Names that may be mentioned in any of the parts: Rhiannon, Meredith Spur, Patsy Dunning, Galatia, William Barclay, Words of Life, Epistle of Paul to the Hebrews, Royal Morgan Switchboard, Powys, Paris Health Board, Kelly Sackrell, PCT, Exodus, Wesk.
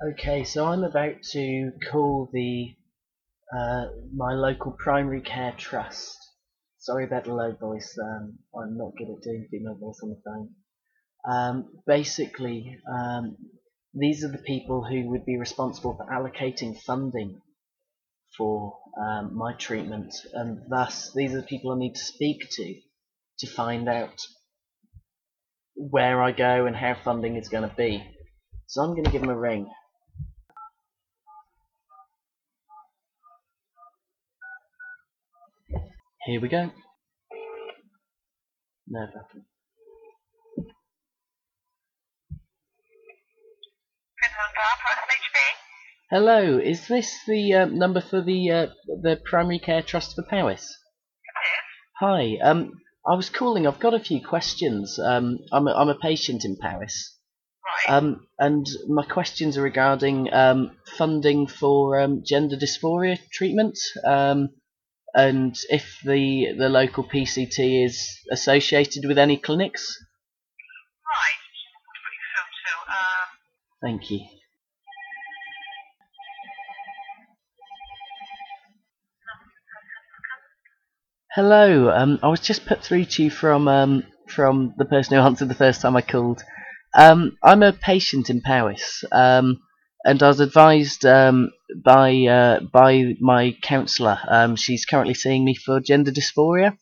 Okay, so I'm about to call the my local primary care trust. Sorry about the low voice, I'm not good at doing female voice on the phone. Basically, these are the people who would be responsible for allocating funding for my treatment, and thus these are the people I need to speak to find out where I go and how funding is going to be. So I'm going to give them a ring. Here we go. No, nothing. Hello, is this the number for the Primary Care Trust for Powys? Hi, I was calling. I've got a few questions. I'm a patient in Powys. Right. And my questions are regarding funding for gender dysphoria treatment. And if the local PCT is associated with any clinics? Right, I think so too. Thank you. Hello, I was just put through to you from the person who answered the first time I called. I'm a patient in Powys, and I was advised by my counsellor. She's currently seeing me for gender dysphoria.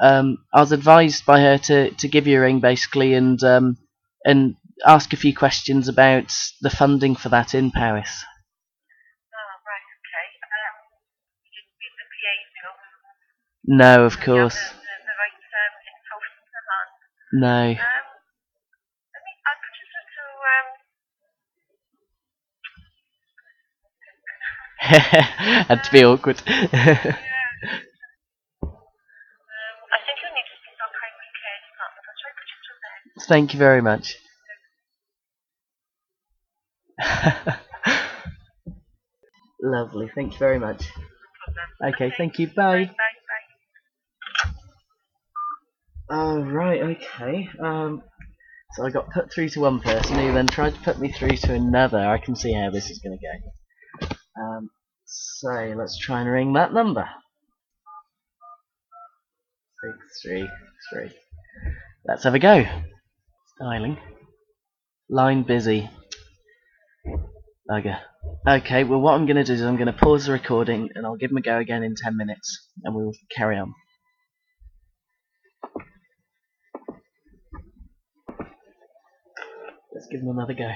I was advised by her to give you a ring, basically, and ask a few questions about the funding for that in Powys. Oh, right, okay. You've been the PA job? No, of course. The right info from the man? No. I mean, I'd put you through to... Had to be awkward. I think you'll need to speak on primary care department. I'll try to put you through there. Thank you very much. Lovely, thank you very much. No problem. Okay, thank you, bye. Bye. Right, okay. So I got put through to one person who then tried to put me through to another. I can see how this is going to go. So let's try and ring that number. 633. Let's have a go. Styling. Line busy. Bugger. Okay, well what I'm going to do is I'm going to pause the recording and I'll give them a go again in 10 minutes and we'll carry on. Let's give them another go.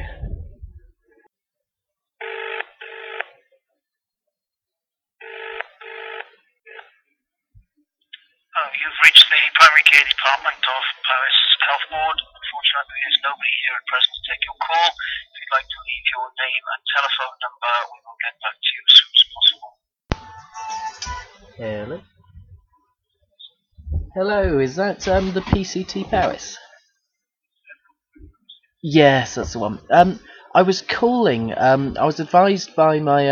You've reached the primary care department of Paris Health Board. Unfortunately, there's nobody here at present to take your call. If you'd like to leave your name and telephone number, we will get back to you as soon as possible. Hello. Hello, is that the PCT Paris? Yes, that's the one. I was calling. I was advised by my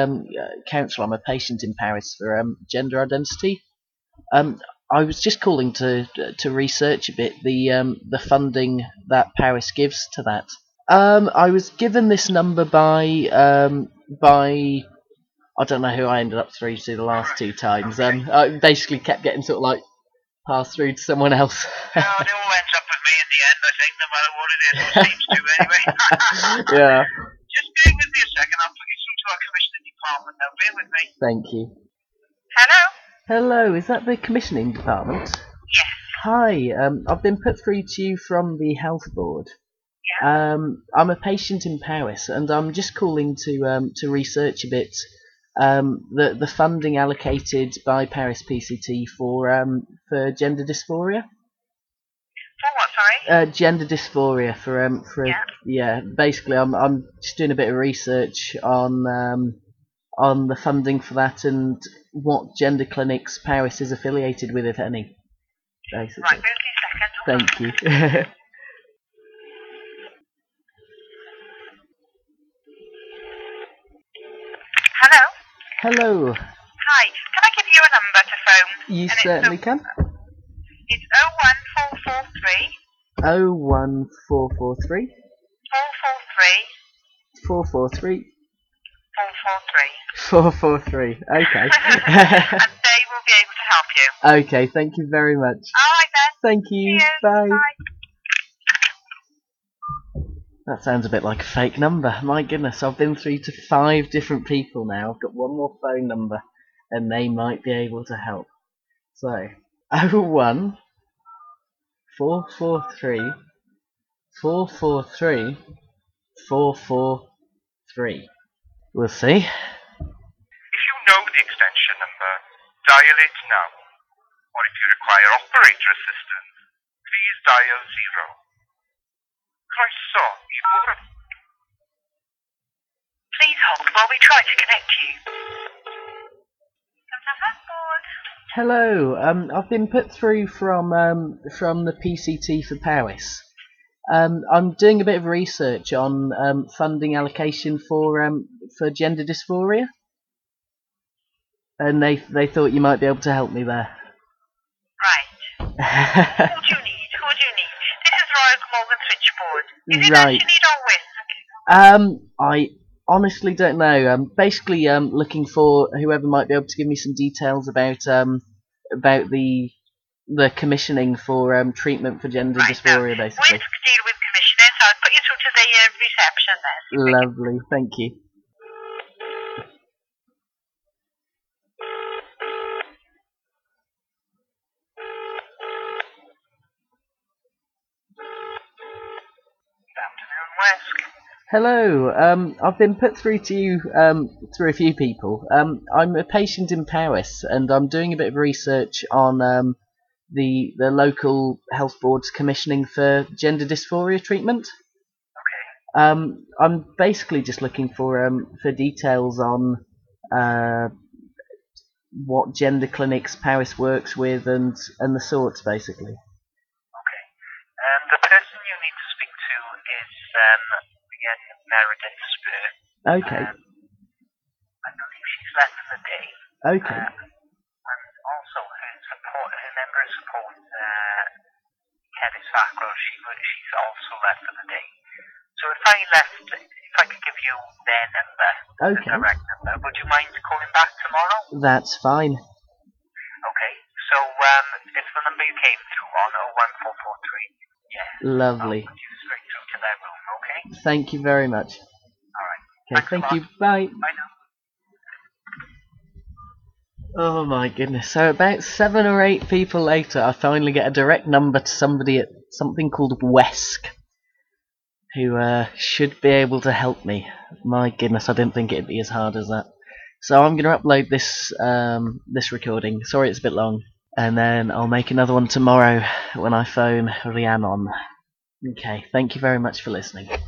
counsellor. I'm a patient in Paris for gender identity. I was just calling to research a bit the funding that Paris gives to that. I was given this number by I don't know who I ended up through to the last two times. I basically kept getting sort of like passed through to someone else. No, it all ends up with me in the end. I think no matter what it is, it seems to anyway. Yeah. Just bear with me a second. I'll put you through to our commissioner department. Now bear with me. Thank you. Hello. Hello, is that the commissioning department? Yes. Hi, I've been put through to you from the health board. Yeah. I'm a patient in Paris, and I'm just calling to research a bit the funding allocated by Paris PCT for gender dysphoria. For what? Sorry. Gender dysphoria for yeah. Yeah, basically, I'm just doing a bit of research on the funding for that and what gender clinics Paris is affiliated with, if any. Basically. Right, bear with me a second. Thank you. Hello? Hello. Hi, can I give you a number to phone? You certainly can. It's 01443. 01443. 443. 443. 443. 443. Okay. And they will be able to help you. Okay. Thank you very much. All right then. Thank you. Cheers. Bye. Bye. That sounds a bit like a fake number. My goodness, I've been through to 5 different people now. I've got one more phone number, and they might be able to help. So, 01 443 443 443. We'll see. If you know the extension number, dial it now. Or if you require operator assistance, please dial 0. Please hold while we try to connect you. Hello. I've been put through from the PCT for Powys. I'm doing a bit of research on funding allocation for gender dysphoria, and they thought you might be able to help me there. Right. What do you need? This is Royal Morgan Switchboard. Is it right that you need or Wesk? I honestly don't know. I'm basically looking for whoever might be able to give me some details about the commissioning for treatment for gender dysphoria, basically. Wesk deal with commissioning, so I'll put you through to the reception then. Lovely, thank you. Good afternoon, Wesk. Hello, I've been put through to you through a few people. I'm a patient in Powys, and I'm doing a bit of research on the local health board's commissioning for gender dysphoria treatment. Okay. I'm basically just looking for details on what gender clinics Powys works with and the sorts, basically. Okay. The person you need to speak to is again Meredith Spur. Okay. I believe she's left for the day. Okay. Kelly Sackrell, she's also left for the day. So if I could give you their number, okay, the direct number, would you mind calling back tomorrow? That's fine. Okay, so it's the number you came through on, 01443. Yeah. Lovely. I'll put you straight through to their room, okay? Thank you very much. All right. Okay, thank you. Bye. Bye now. Oh my goodness, so about 7 or 8 people later, I finally get a direct number to somebody at something called Wesk, who should be able to help me. My goodness, I didn't think it'd be as hard as that. So I'm going to upload this this recording, sorry it's a bit long, and then I'll make another one tomorrow when I phone Rhiannon. Okay, thank you very much for listening.